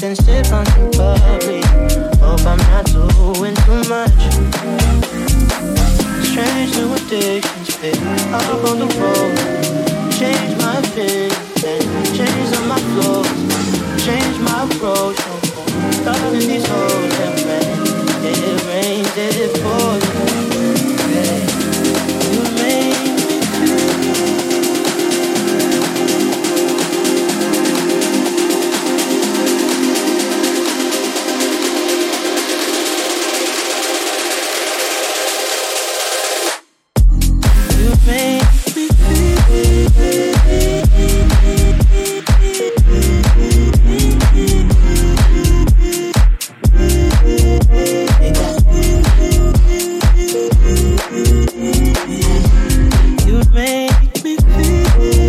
Then sip on some bubbly. Hope I'm not doing too much. fit up on the road. Change my fit, change on my flows, change my approach. Stuck in these holes and rain, did it rain, did it fall? You made me feel. You made me feel.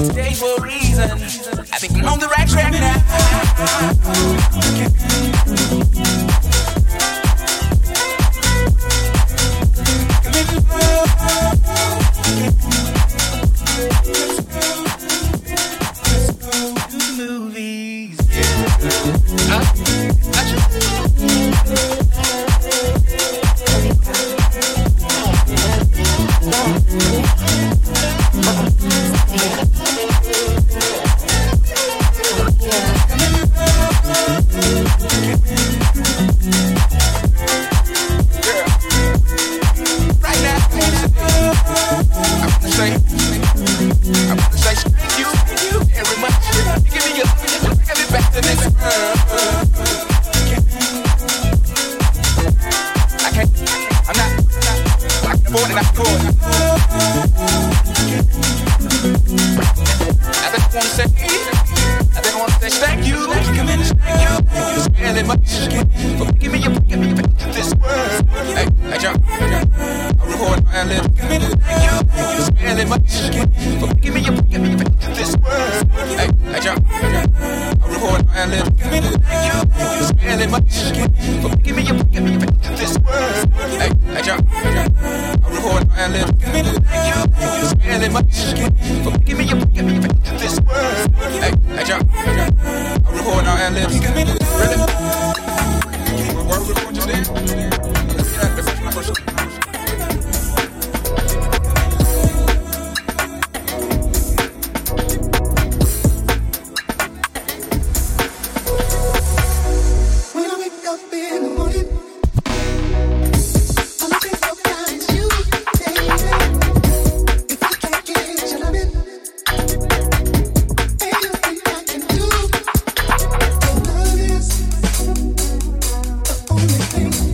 had today for a reason. I think I'm on the right track now. To the movies.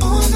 All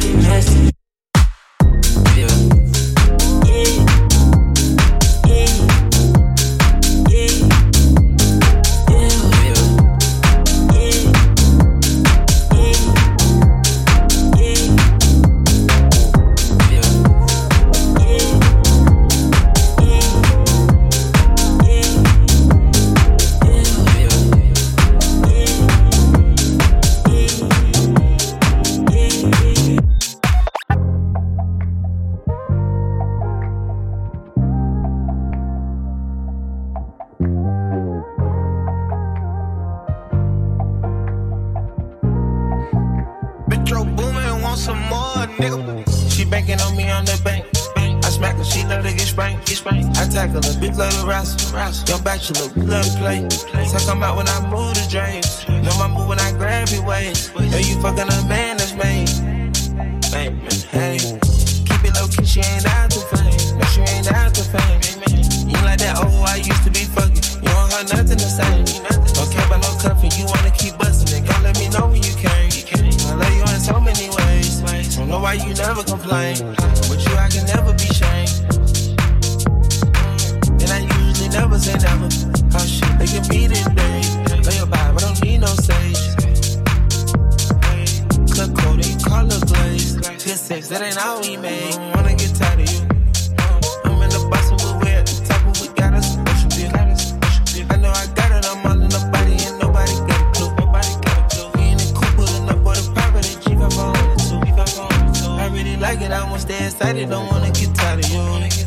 fucking messy. Young bachelor, we love to play. Talk so out when I move the drains. Know my move when I grab your waist. Know you fucking a man that's made. Hey, keep it low key, she ain't out to fame. No, she ain't out to fame. You like that old I used to be fucking. You don't have nothing to say. Don't care about no cuffing, you wanna keep busting it. Gotta let me know when you came. I love you in so many ways. Don't know why you never complain. With you I can never be shamed. Never say never, oh shit, they can be this day. Lay your vibe, I don't need no sage. Clip coating, color glaze. Just sex, that ain't all we made. Wanna get tired of you. I'm in the bus and we're weird. Top of we got us, push a bit. I know I got it, I'm all in the body and nobody got a clue. We in the coupe pulling up for the private G5 on the 2. I really like it, I wanna stay excited, don't wanna get tired of you.